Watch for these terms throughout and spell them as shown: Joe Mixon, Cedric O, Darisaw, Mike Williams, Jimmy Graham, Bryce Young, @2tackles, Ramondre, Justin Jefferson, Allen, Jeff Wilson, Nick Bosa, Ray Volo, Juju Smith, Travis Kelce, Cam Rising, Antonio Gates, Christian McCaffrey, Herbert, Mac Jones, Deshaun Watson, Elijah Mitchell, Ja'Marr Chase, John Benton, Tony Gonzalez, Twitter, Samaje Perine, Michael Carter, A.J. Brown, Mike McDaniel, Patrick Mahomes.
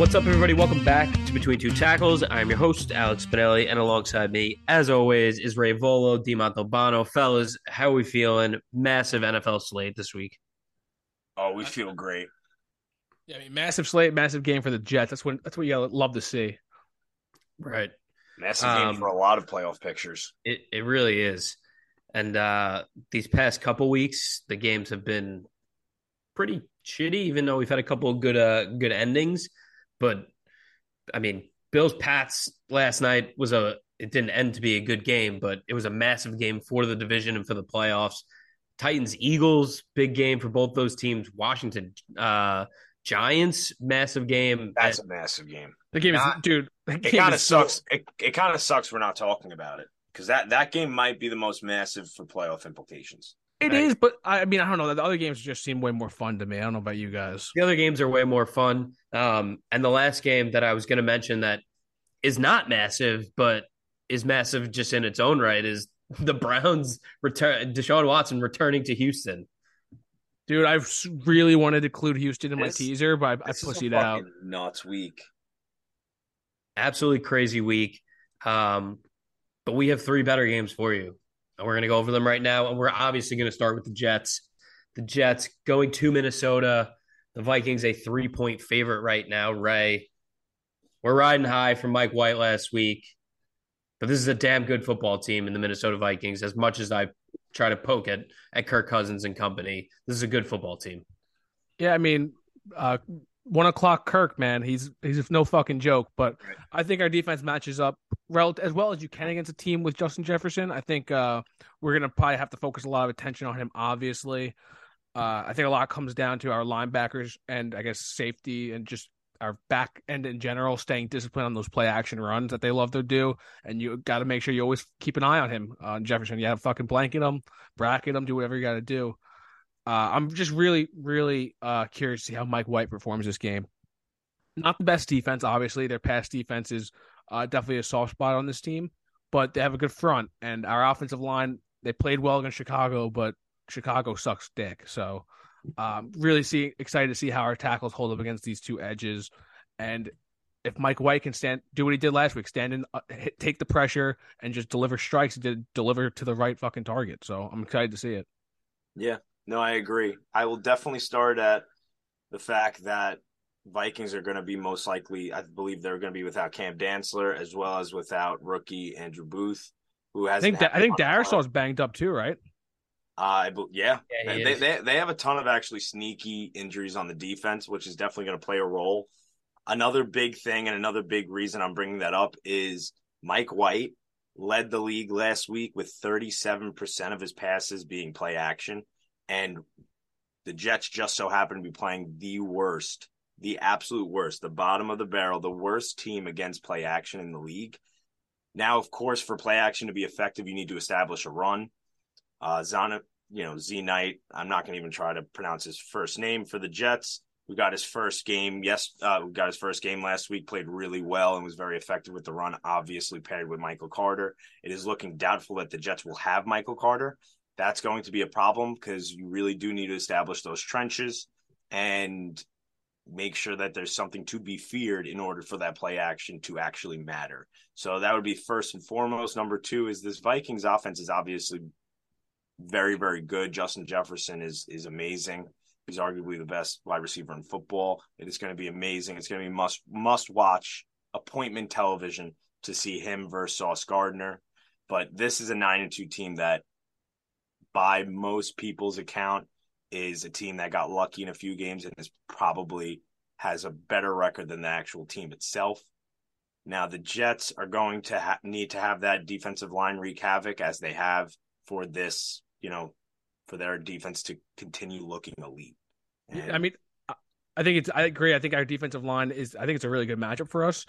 What's up, everybody? Welcome back to Between Two Tackles. I'm your host, Alex Spinelli, and alongside me, as always, is Ray Volo, D'Amato Bano. Fellas, how are we feeling? Massive NFL slate this week. Oh, we feel great. Yeah, I mean, massive slate, massive game for the Jets. That's what you love to see. Right. Massive game for a lot of playoff pictures. It really is. And these past couple weeks, the games have been pretty shitty, even though we've had a couple of good endings. But, I mean, Bills-Pats last night it didn't end to be a good game, but it was a massive game for the division and for the playoffs. Titans-Eagles, big game for both those teams. Washington-Giants, massive game. That's a massive game. The game is – dude. It kind of sucks. It kind of sucks we're not talking about it because that game might be the most massive for playoff implications. It is, but I mean, I don't know. The other games just seem way more fun to me. I don't know about you guys. The other games are way more fun. And the last game that I was going to mention that is not massive, but is massive just in its own right, is the Browns Deshaun Watson returning to Houston. Dude, I really wanted to include Houston in my teaser, but I pussied out. Nuts week. Absolutely crazy week. But we have three better games for you. We're going to go over them right now, and we're obviously going to start with the Jets. The Jets going to Minnesota. The Vikings a 3-point favorite right now. Ray, we're riding high from Mike White last week, but this is a damn good football team in the Minnesota Vikings. As much as I try to poke at Kirk Cousins and company, this is a good football team. Yeah, I mean, 1 o'clock Kirk, man, he's no fucking joke. But I think our defense matches up as well as you can against a team with Justin Jefferson. I think we're gonna probably have to focus a lot of attention on him. Obviously, I think a lot comes down to our linebackers and I guess safety and just our back end in general staying disciplined on those play action runs that they love to do. And you got to make sure you always keep an eye on him, on Jefferson. You got to fucking blanket him, bracket him, do whatever you got to do. I'm just really, really curious to see how Mike White performs this game. Not the best defense, obviously. Their pass defense is definitely a soft spot on this team, but they have a good front. And our offensive line, they played well against Chicago, but Chicago sucks dick. So really excited to see how our tackles hold up against these two edges. And if Mike White can do what he did last week, stand in, take the pressure, and just deliver strikes, deliver to the right fucking target. So I'm excited to see it. Yeah. No, I agree. I will definitely start at the fact that Vikings are going to be most likely, I believe they're going to be without Cam Dansler as well as without rookie Andrew Booth, who has. I think Darisaw is banged up too, right? Yeah. They have a ton of actually sneaky injuries on the defense, which is definitely going to play a role. Another big thing and another big reason I'm bringing that up is Mike White led the league last week with 37% of his passes being play action. And the Jets just so happen to be playing the worst, the absolute worst, the bottom of the barrel, the worst team against play action in the league. Now, of course, for play action to be effective, you need to establish a run. Z Knight, I'm not going to even try to pronounce his first name for the Jets. We got his first game. Yes, we got his first game last week, played really well and was very effective with the run, obviously paired with Michael Carter. It is looking doubtful that the Jets will have Michael Carter. That's going to be a problem because you really do need to establish those trenches and make sure that there's something to be feared in order for that play action to actually matter. So that would be first and foremost. Number two is this Vikings offense is obviously very, very good. Justin Jefferson is amazing. He's arguably the best wide receiver in football. It is going to be amazing. It's going to be must watch appointment television to see him versus Sauce Gardner. But this is a 9-2 team that, by most people's account, is a team that got lucky in a few games and is probably has a better record than the actual team itself. Now, the Jets are going to need to have that defensive line wreak havoc as they have for this, for their defense to continue looking elite. And I agree. I think our defensive line it's a really good matchup for us.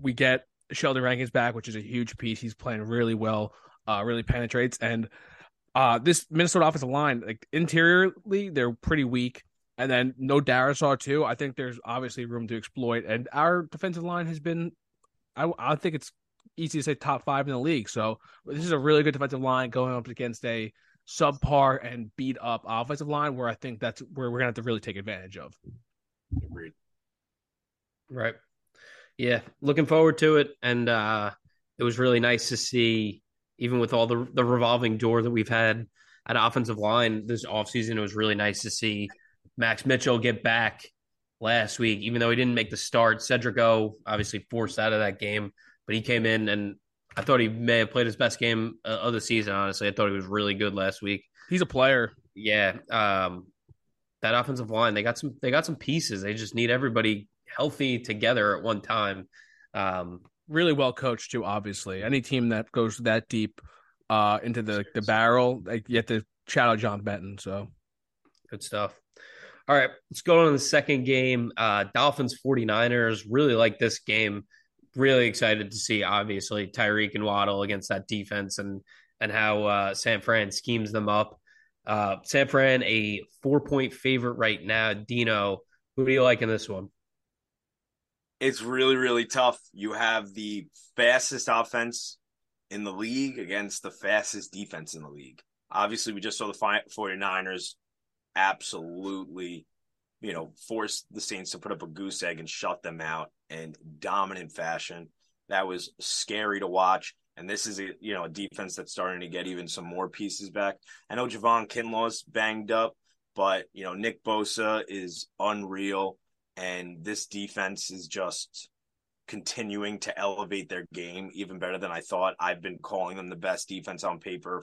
We get Sheldon Rankins back, which is a huge piece. He's playing really well, really penetrates. And this Minnesota offensive line, like interiorly, they're pretty weak. And then no Darisaw too. I think there's obviously room to exploit. And our defensive line has been, I think it's easy to say top five in the league. So this is a really good defensive line going up against a subpar and beat up offensive line where I think that's where we're going to have to really take advantage of. Agreed. Right. Yeah. Looking forward to it. And it was really nice to see, even with all the revolving door that we've had at offensive line this offseason, it was really nice to see Max Mitchell get back last week, even though he didn't make the start. Cedric O obviously forced out of that game, but he came in and I thought he may have played his best game of the season, honestly. I thought he was really good last week. He's a player. Yeah. That offensive line, they got some pieces. They just need everybody healthy together at one time. Really well coached too, obviously. Any team that goes that deep into the barrel, you have to shout out John Benton. So good stuff. All right, let's go on to the second game. Dolphins 49ers. Really like this game. Really excited to see, obviously, Tyreek and Waddle against that defense and how San Fran schemes them up. San Fran, a 4-point favorite right now. Dino, who do you like in this one? It's really, really tough. You have the fastest offense in the league against the fastest defense in the league. Obviously, we just saw the 49ers absolutely, force the Saints to put up a goose egg and shut them out in dominant fashion. That was scary to watch. And this is a defense that's starting to get even some more pieces back. I know Javon Kinlaw's banged up, but Nick Bosa is unreal. And this defense is just continuing to elevate their game even better than I thought. I've been calling them the best defense on paper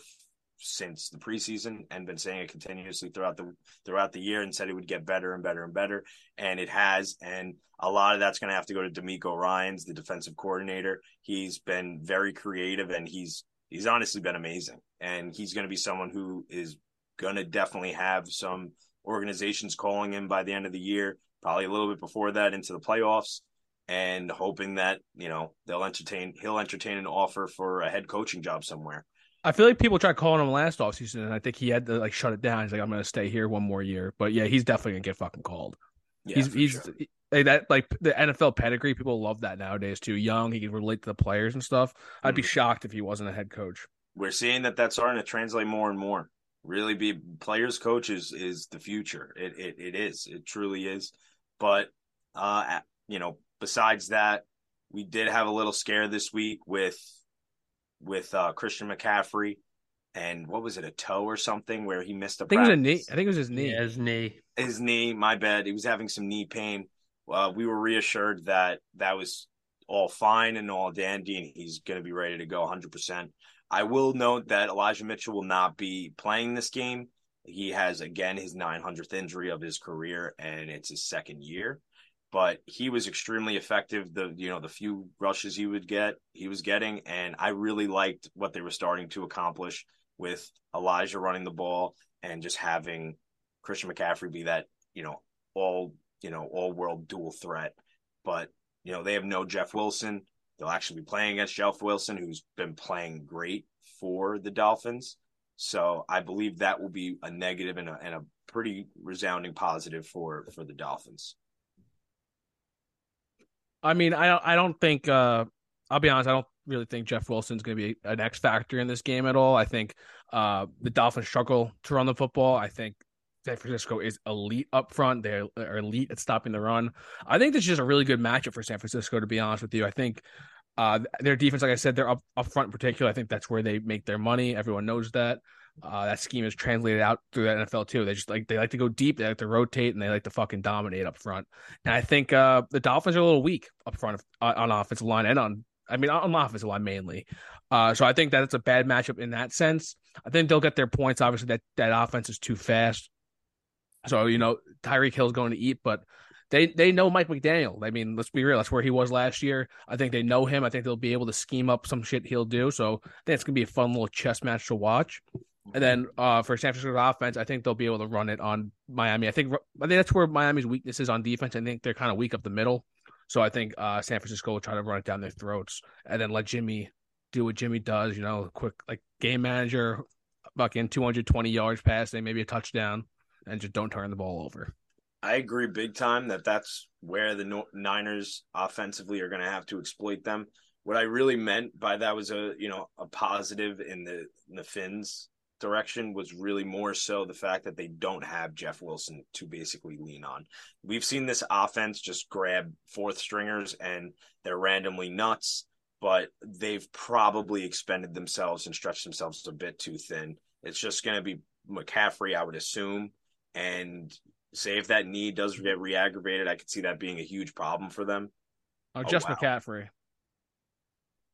since the preseason and been saying it continuously throughout the year, and said it would get better and better and better. And it has. And a lot of that's going to have to go to DeMeco Ryans, the defensive coordinator. He's been very creative and he's honestly been amazing. And he's going to be someone who is going to definitely have some organizations calling him by the end of the year, probably a little bit before that, into the playoffs, and hoping that, he'll entertain an offer for a head coaching job somewhere. I feel like people tried calling him last offseason, and I think he had to shut it down. He's like, I'm going to stay here one more year. But yeah, he's definitely going to get fucking called. Yeah, he's that the NFL pedigree. People love that nowadays too. Young, he can relate to the players and stuff. Mm-hmm. I'd be shocked if he wasn't a head coach. We're seeing that's starting to translate more and more. Really, be players' coaches is the future. It is. It truly is. But besides that, we did have a little scare this week with Christian McCaffrey, and what was it, a toe or something where he missed a practice? I think it was his knee. Yeah, his knee, my bad. He was having some knee pain. We were reassured that was all fine and all dandy, and he's going to be ready to go 100%. I will note that Elijah Mitchell will not be playing this game. He has, again, his 900th injury of his career, and it's his second year. But he was extremely effective. The few rushes he was getting, and I really liked what they were starting to accomplish with Elijah running the ball and just having Christian McCaffrey be that all world dual threat. But they have no Jeff Wilson. They'll actually be playing against Jeff Wilson, who's been playing great for the Dolphins. So I believe that will be a negative and a pretty resounding positive for the Dolphins. I mean, I don't think. I'll be honest. I don't really think Jeff Wilson's going to be an X factor in this game at all. I think the Dolphins struggle to run the football. I think San Francisco is elite up front. They are elite at stopping the run. I think this is just a really good matchup for San Francisco, to be honest with you. I think their defense, like I said, they're up front in particular. I think that's where they make their money. Everyone knows that. That scheme is translated out through the NFL too. They like to go deep, they like to rotate, and they like to fucking dominate up front. And I think the Dolphins are a little weak up front on offensive line and on offensive line mainly. So I think that it's a bad matchup in that sense. I think they'll get their points. Obviously, that offense is too fast. So Tyreek Hill's going to eat, but they know Mike McDaniel. I mean, let's be real. That's where he was last year. I think they know him. I think they'll be able to scheme up some shit he'll do. So I think it's gonna be a fun little chess match to watch. And then for San Francisco's offense, I think they'll be able to run it on Miami. I think that's where Miami's weakness is on defense. I think they're kind of weak up the middle. So I think San Francisco will try to run it down their throats and then let Jimmy do what Jimmy does, quick, like game manager, fucking 220 yards passing, maybe a touchdown, and just don't turn the ball over. I agree big time that's where the Niners offensively are going to have to exploit them. What I really meant by that was a positive in the Finns direction was really more so the fact that they don't have Jeff Wilson to basically lean on. We've seen this offense just grab fourth stringers and they're randomly nuts, but they've probably expended themselves and stretched themselves a bit too thin. It's just going to be McCaffrey, I would assume, and say if that knee does get re-aggravated, I could see that being a huge problem for them. Oh, just wow. McCaffrey.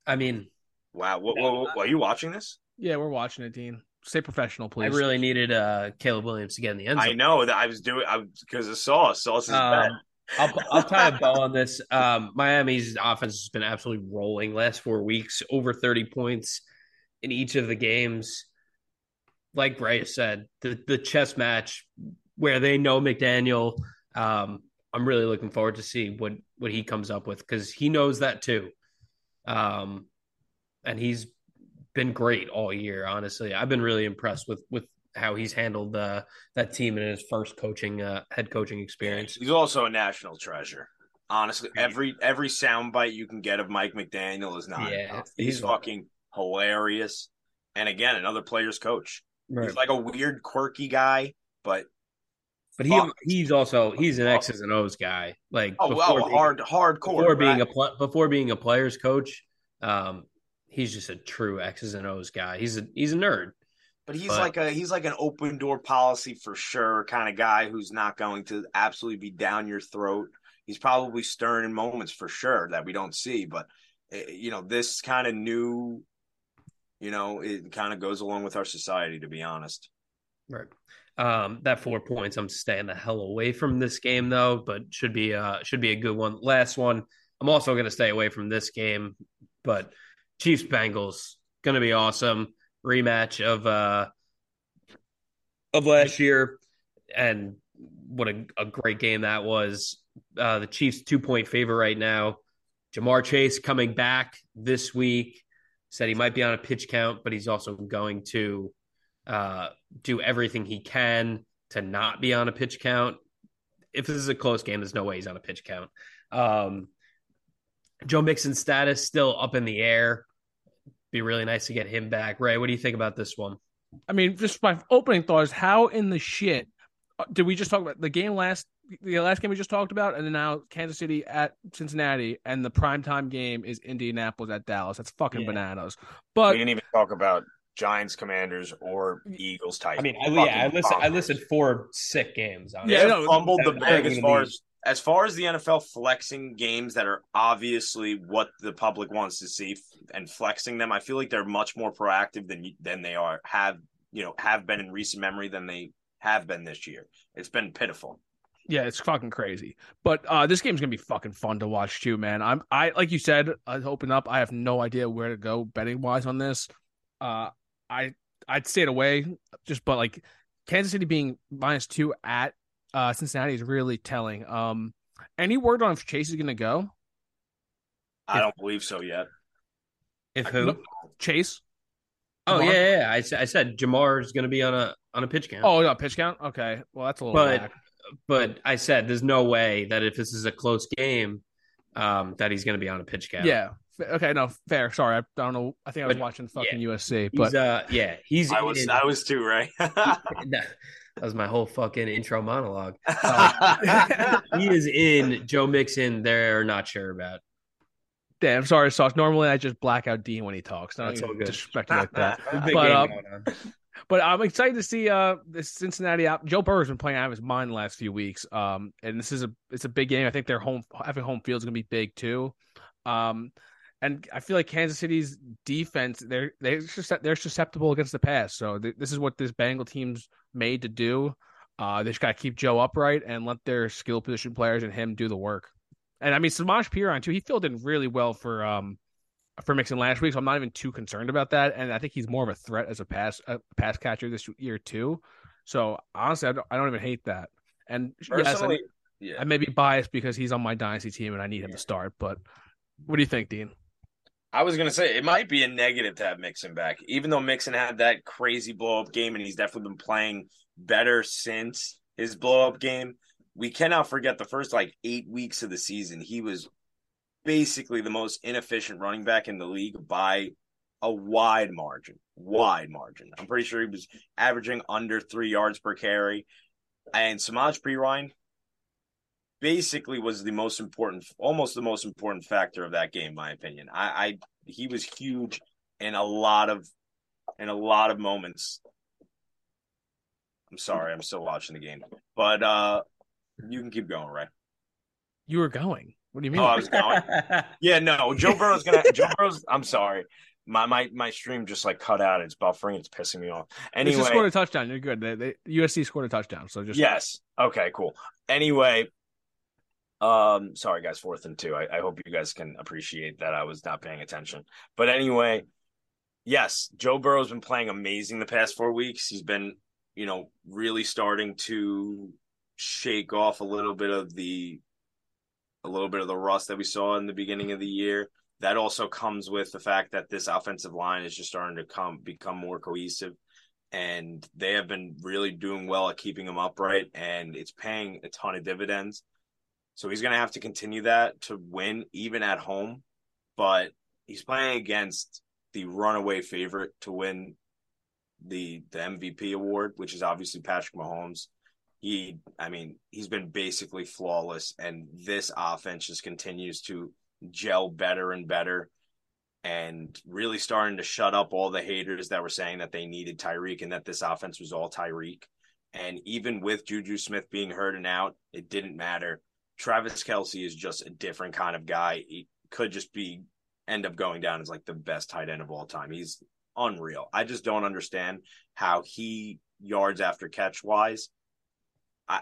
I mean, wow. Whoa. Are you watching this? Yeah, we're watching it, Dean. Stay professional, please. I really needed Caleb Williams to get in the end zone. I know that I was doing because of Sauce. Sauce is bad. I'll tie a bow on this. Miami's offense has been absolutely rolling last 4 weeks, over 30 points in each of the games. Like Bryce said, the chess match where they know McDaniel. I'm really looking forward to see what he comes up with because he knows that too. And he's been great all year, honestly. I've been really impressed with how he's handled that team in his first head coaching experience. He's also a national treasure. Honestly, every soundbite you can get of Mike McDaniel is not enough. He's fucking hilarious. And again, another player's coach. Right. He's like a weird, quirky guy, but he's an X's and O's guy. Like before being a player's coach, he's just a true X's and O's guy. He's a nerd, but he's like an open door policy for sure kind of guy who's not going to absolutely be down your throat. He's probably stern in moments for sure that we don't see, but you know this kind of new. You know, it kind of goes along with our society, to be honest. Right. That 4 points, I'm staying the hell away from this game, though, but should be a good one. Last one, I'm also going to stay away from this game, but Chiefs-Bengals, going to be awesome. Rematch of last year, and what a great game that was. The Chiefs' 2-point favor right now. Ja'Marr Chase coming back this week. Said he might be on a pitch count, but he's also going to do everything he can to not be on a pitch count. If this is a close game, there's no way he's on a pitch count. Joe Mixon's status still up in the air. Be really nice to get him back. Ray, what do you think about this one? I mean, just my opening thought is how in the shit did we just talk about the last game we just talked about, and then now Kansas City at Cincinnati, and the primetime game is Indianapolis at Dallas. That's fucking bananas. But we didn't even talk about Giants, Commanders, or Eagles, Titans. I mean, I listed 4 sick games. Honestly. Yeah, fumbled the bag as far as the NFL flexing games that are obviously what the public wants to see and flexing them. I feel like they're much more proactive than they are have been in recent memory than they have been this year. It's been pitiful. Yeah, it's fucking crazy. But this game's going to be fucking fun to watch too, man. I like you said, I opened up. I have no idea where to go betting-wise on this. I'd stayed away just but like Kansas City being -2 at Cincinnati is really telling. Any word on if Chase is going to go? I don't believe so yet. If who? No, Chase? Oh, yeah. I said Ja'Marr is going to be on a pitch count. Oh, no, pitch count? Okay. Well, that's a little back. But I said there's no way that if this is a close game that he's going to be on a pitch count. Yeah. Okay, no, fair. Sorry, I don't know. I think I was watching fucking USC. But he's. I was too, right? That was my whole fucking intro monologue. He is in. Joe Mixon, they're not sure about. Damn, sorry, Sauce. Normally, I just black out Dean when he talks. Not so good. Disrespect like that. But I'm excited to see this Cincinnati out. Joe Burrow's been playing out of his mind the last few weeks, and this is a big game. I think their home field is going to be big too, and I feel like Kansas City's defense they're susceptible against the pass. So this is what this Bengal team's made to do. They just got to keep Joe upright and let their skill position players and him do the work. And I mean Samaje Perine too. He filled in really well for Mixon last week, so I'm not even too concerned about that. And I think he's more of a threat as a pass catcher this year too. So honestly, I don't even hate that. And personally, yes, I may be biased because he's on my dynasty team and I need him to start. But what do you think, Dean? I was going to say it might be a negative to have Mixon back, even though Mixon had that crazy blow-up game and he's definitely been playing better since his blow-up game. We cannot forget the first 8 weeks of the season, he was basically the most inefficient running back in the league by a wide margin, I'm pretty sure he was averaging under 3 yards per carry. And Samaje Perine basically was the most important, almost the most important factor of that game, in my opinion. He was huge in a lot of moments. I'm sorry, I'm still watching the game, but you can keep going, Ray. You were going. What do you mean? Oh, I was going. Yeah, no, Joe Burrow's. I'm sorry, my stream just like cut out. It's buffering. It's pissing me off. Anyway, just scored a touchdown. You're good. USC scored a touchdown. So just yes. Okay, cool. Anyway. Sorry guys, 4th and 2. I hope you guys can appreciate that I was not paying attention. But anyway, yes, Joe Burrow's been playing amazing the past 4 weeks. He's been, really starting to shake off a little bit of the rust that we saw in the beginning of the year. That also comes with the fact that this offensive line is just starting to become more cohesive, and they have been really doing well at keeping him upright, and it's paying a ton of dividends. So he's going to have to continue that to win, even at home. But he's playing against the runaway favorite to win the MVP award, which is obviously Patrick Mahomes. He's been basically flawless, and this offense just continues to gel better and better, and really starting to shut up all the haters that were saying that they needed Tyreek and that this offense was all Tyreek. And even with Juju Smith being hurt and out, it didn't matter. Travis Kelce is just a different kind of guy. He could just end up going down as like the best tight end of all time. He's unreal. I just don't understand how he, yards after catch wise,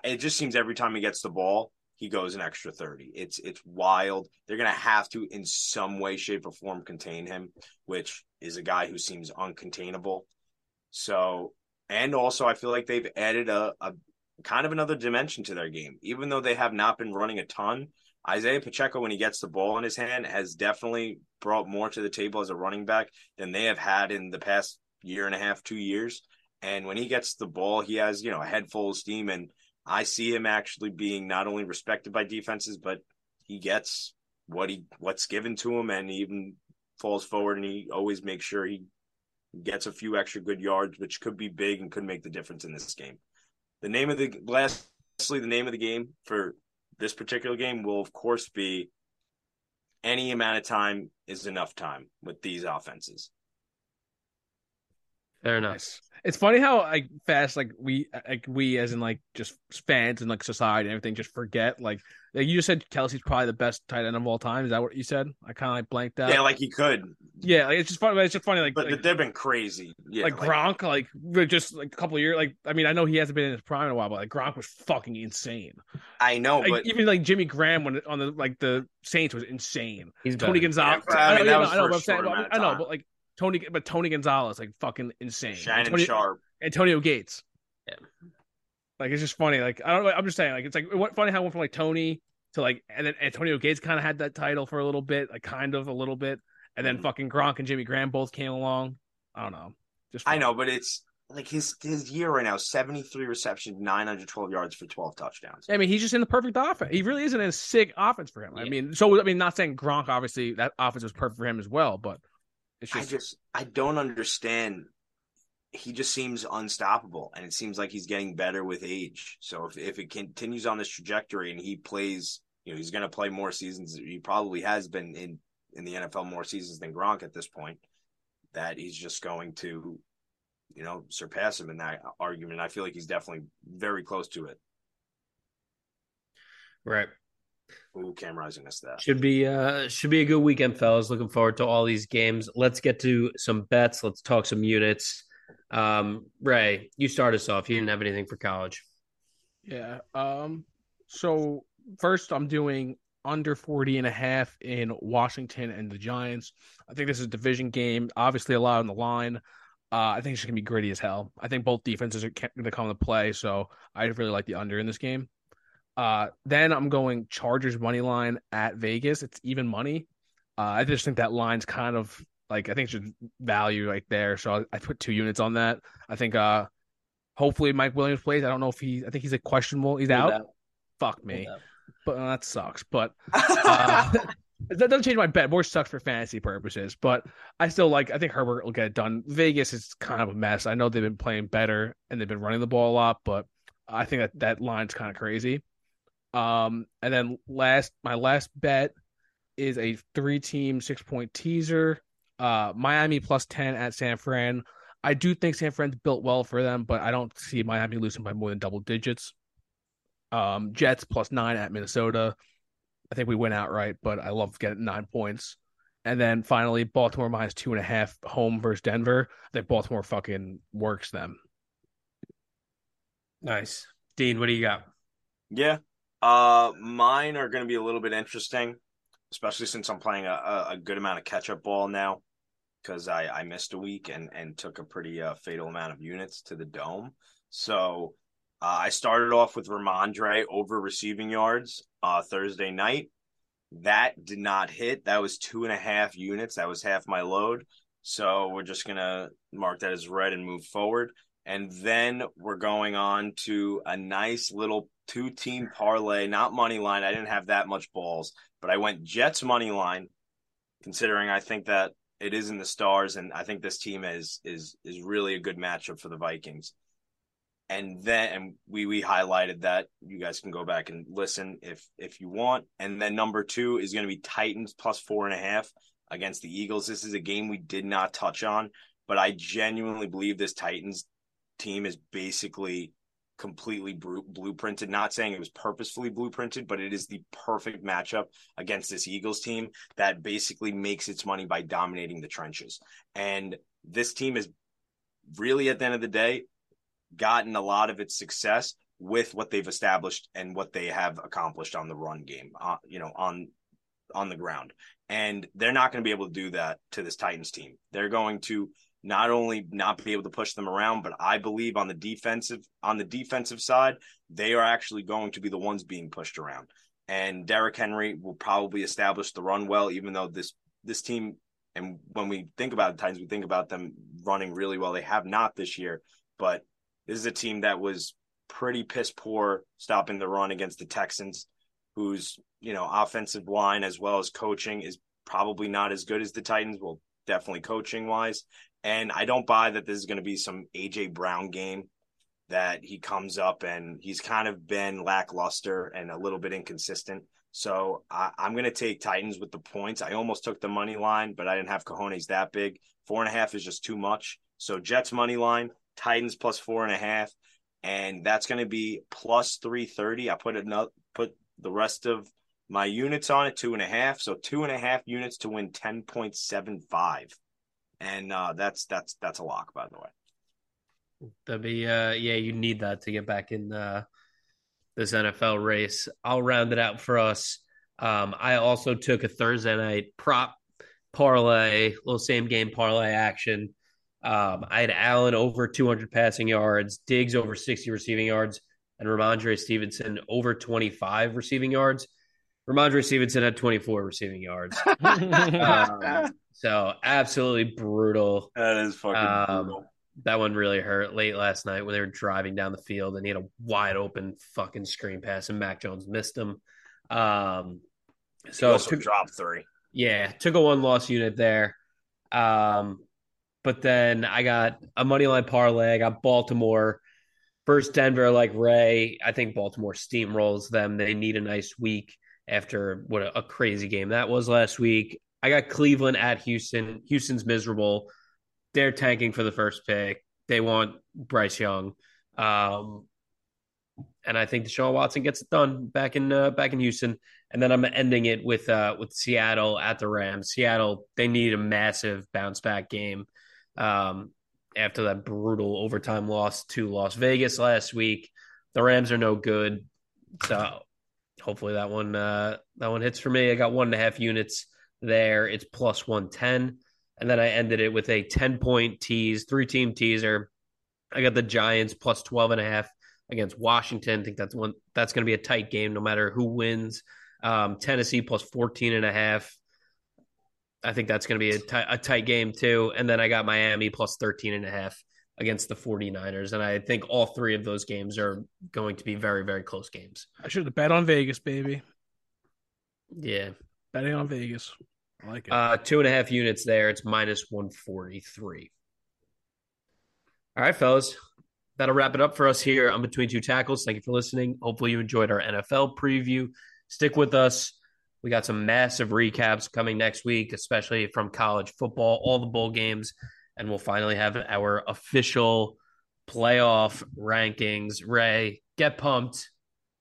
it just seems every time he gets the ball, he goes an extra 30. It's wild. They're going to have to, in some way, shape, or form, contain him, which is a guy who seems uncontainable. So, and also I feel like they've added a kind of another dimension to their game. Even though they have not been running a ton, Isaiah Pacheco, when he gets the ball in his hand, has definitely brought more to the table as a running back than they have had in the past year and a half, 2 years. And when he gets the ball, he has, a head full of steam. And I see him actually being not only respected by defenses, but he gets what's given to him, and he even falls forward, and he always makes sure he gets a few extra good yards, which could be big and could make the difference in this game. The name of the game for this particular game will, of course, be any amount of time is enough time with these offenses. Fair enough. Nice. It's funny how fast we as in just fans and society and everything just forget like you just said Kelsey's probably the best tight end of all time. Is that what you said? I kind of blanked out. Yeah, he could. Yeah, it's just funny. It's just funny. But they've been crazy. Yeah, Gronk, just a couple of years. I know he hasn't been in his prime in a while, but Gronk was fucking insane. I know, but even Jimmy Graham on the Saints was insane. He's Tony Gonzalez. I know, but Tony Gonzalez, fucking insane. Sharp. Antonio Gates. Yeah. It's just funny. I don't know. I'm just saying, it went funny how it went from Tony to and then Antonio Gates kind of had that title for a little bit, kind of a little bit. And then fucking Gronk and Jimmy Graham both came along. I don't know. Just funny. I know, but it's his year right now, 73 receptions, 912 yards for 12 touchdowns. He's just in the perfect offense. He really isn't in a sick offense for him. Yeah. Not saying Gronk, obviously, that offense was perfect for him as well, but. I don't understand. He just seems unstoppable, and it seems like he's getting better with age. So if it continues on this trajectory and he plays, he's going to play more seasons. He probably has been in the NFL more seasons than Gronk at this point, that he's just going to, surpass him in that argument. I feel like he's definitely very close to it. Right. Ooh, Cam Rising missed that. Should be a good weekend, fellas. Looking forward to all these games. Let's get to some bets. Let's talk some units. Ray, you start us off. You didn't have anything for college. Yeah. So first I'm doing under 40.5 in Washington and the Giants. I think this is a division game. Obviously a lot on the line. I think it's going to be gritty as hell. I think both defenses are going to come into play. So I really like the under in this game. Then I'm going Chargers money line at Vegas. It's even money. I just think that line's kind of I think it's just value right there. So I put 2 units on that. I think hopefully Mike Williams plays. I don't know if I think he's questionable. He's out. Fuck me. But that sucks. But That doesn't change my bet. More sucks for fantasy purposes, but I still like. I think Herbert will get it done. Vegas is kind of a mess. I know they've been playing better and they've been running the ball a lot, but I think that line's kind of crazy. And then my last bet is a 3-team 6-point teaser. Miami plus 10 at San Fran. I do think San Fran's built well for them, but I don't see Miami losing by more than double digits. Jets plus 9 at Minnesota. I think we went outright, but I love getting 9 points. And then finally, Baltimore minus 2.5 home versus Denver. I think Baltimore fucking works them. Nice. Dean, what do you got? Yeah. Mine are going to be a little bit interesting, especially since I'm playing a good amount of catch-up ball now because I missed a week and took a pretty fatal amount of units to the dome. So I started off with Ramondre over receiving yards Thursday night. That did not hit. That was 2.5 units. That was half my load. So we're just going to mark that as red and move forward. And then we're going on to a nice little 2-team parlay, not money line. I didn't have that much balls, but I went Jets money line, considering I think that it is in the stars, and I think this team is really a good matchup for the Vikings. And then we highlighted that. You guys can go back and listen if you want. And then number 2 is going to be Titans plus 4.5 against the Eagles. This is a game we did not touch on, but I genuinely believe this Titans team is basically completely blueprinted. Not saying it was purposefully blueprinted, but it is the perfect matchup against this Eagles team that basically makes its money by dominating the trenches. And this team is really, at the end of the day, gotten a lot of its success with what they've established and what they have accomplished on the run game, on the ground. And they're not going to be able to do that to this Titans team. They're going to not only not be able to push them around, but I believe on the defensive side, they are actually going to be the ones being pushed around. And Derrick Henry will probably establish the run well, even though this team, and when we think about the Titans, we think about them running really well. They have not this year, but this is a team that was pretty piss poor stopping the run against the Texans, whose offensive line as well as coaching is probably not as good as the Titans. Well, definitely coaching wise. And I don't buy that this is going to be some A.J. Brown game that he comes up and he's kind of been lackluster and a little bit inconsistent. So I'm going to take Titans with the points. I almost took the money line, but I didn't have cojones that big. 4.5 is just too much. So Jets money line, Titans plus 4.5, and that's going to be plus 330. I put the rest of my units on it, 2.5. So 2.5 units to win 10.75. And that's a lock, by the way. That'd be you need that to get back in this NFL race. I'll round it out for us. I also took a Thursday night prop parlay, little same game parlay action. I had Allen over 200 passing yards, Diggs over 60 receiving yards, and Ramondre Stevenson over 25 receiving yards. Ramondre Stevenson had 24 receiving yards. So absolutely brutal. That is fucking brutal. That one really hurt late last night when they were driving down the field and he had a wide open fucking screen pass and Mac Jones missed him. So dropped 3. Yeah, took a 1-loss unit there. But then I got a money line parlay. I got Baltimore versus Denver like Ray. I think Baltimore steamrolls them. They need a nice week after what a crazy game that was last week. I got Cleveland at Houston. Houston's miserable. They're tanking for the first pick. They want Bryce Young. And I think Deshaun Watson gets it done back in Houston. And then I'm ending it with Seattle at the Rams. Seattle, they need a massive bounce-back game after that brutal overtime loss to Las Vegas last week. The Rams are no good. So hopefully that one hits for me. I got 1.5 units there. It's plus 110. And then I ended it with a 10-point tease, 3-team teaser. I got the Giants plus 12.5 against Washington. I think that's going to be a tight game no matter who wins. Tennessee plus 14.5. I think that's going to be a tight game too. And then I got Miami plus 13.5 against the 49ers. And I think all 3 of those games are going to be very, very close games. I should have bet on Vegas, baby. Yeah. Betting on Vegas. I like it. 2.5 units there. It's -143. All right, fellas. That'll wrap it up for us here on Between Two Tackles. Thank you for listening. Hopefully you enjoyed our NFL preview. Stick with us. We got some massive recaps coming next week, especially from college football, all the bowl games, and we'll finally have our official playoff rankings. Ray, get pumped.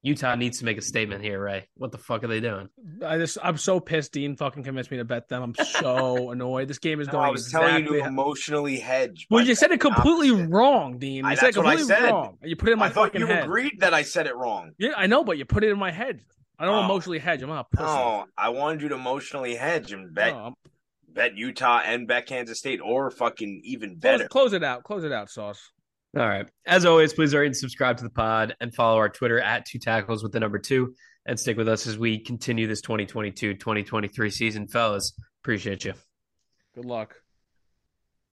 Utah needs to make a statement here, Ray. What the fuck are they doing? I'm so pissed Dean fucking convinced me to bet them. I'm so annoyed. This game is going telling you to emotionally hedge. Well, you said it completely wrong, Dean. You said it completely wrong. You put it in my fucking head. I thought you agreed that I said it wrong. Yeah, I know, but you put it in my head. I don't emotionally hedge. I'm not a pussy. No, I wanted you to emotionally hedge and bet Utah and bet Kansas State or fucking even better. Close it out. Close it out, Sauce. All right. As always, please rate and subscribe to the pod and follow our Twitter @2tackles2 and stick with us as we continue this 2022-2023 season, fellas. Appreciate you. Good luck.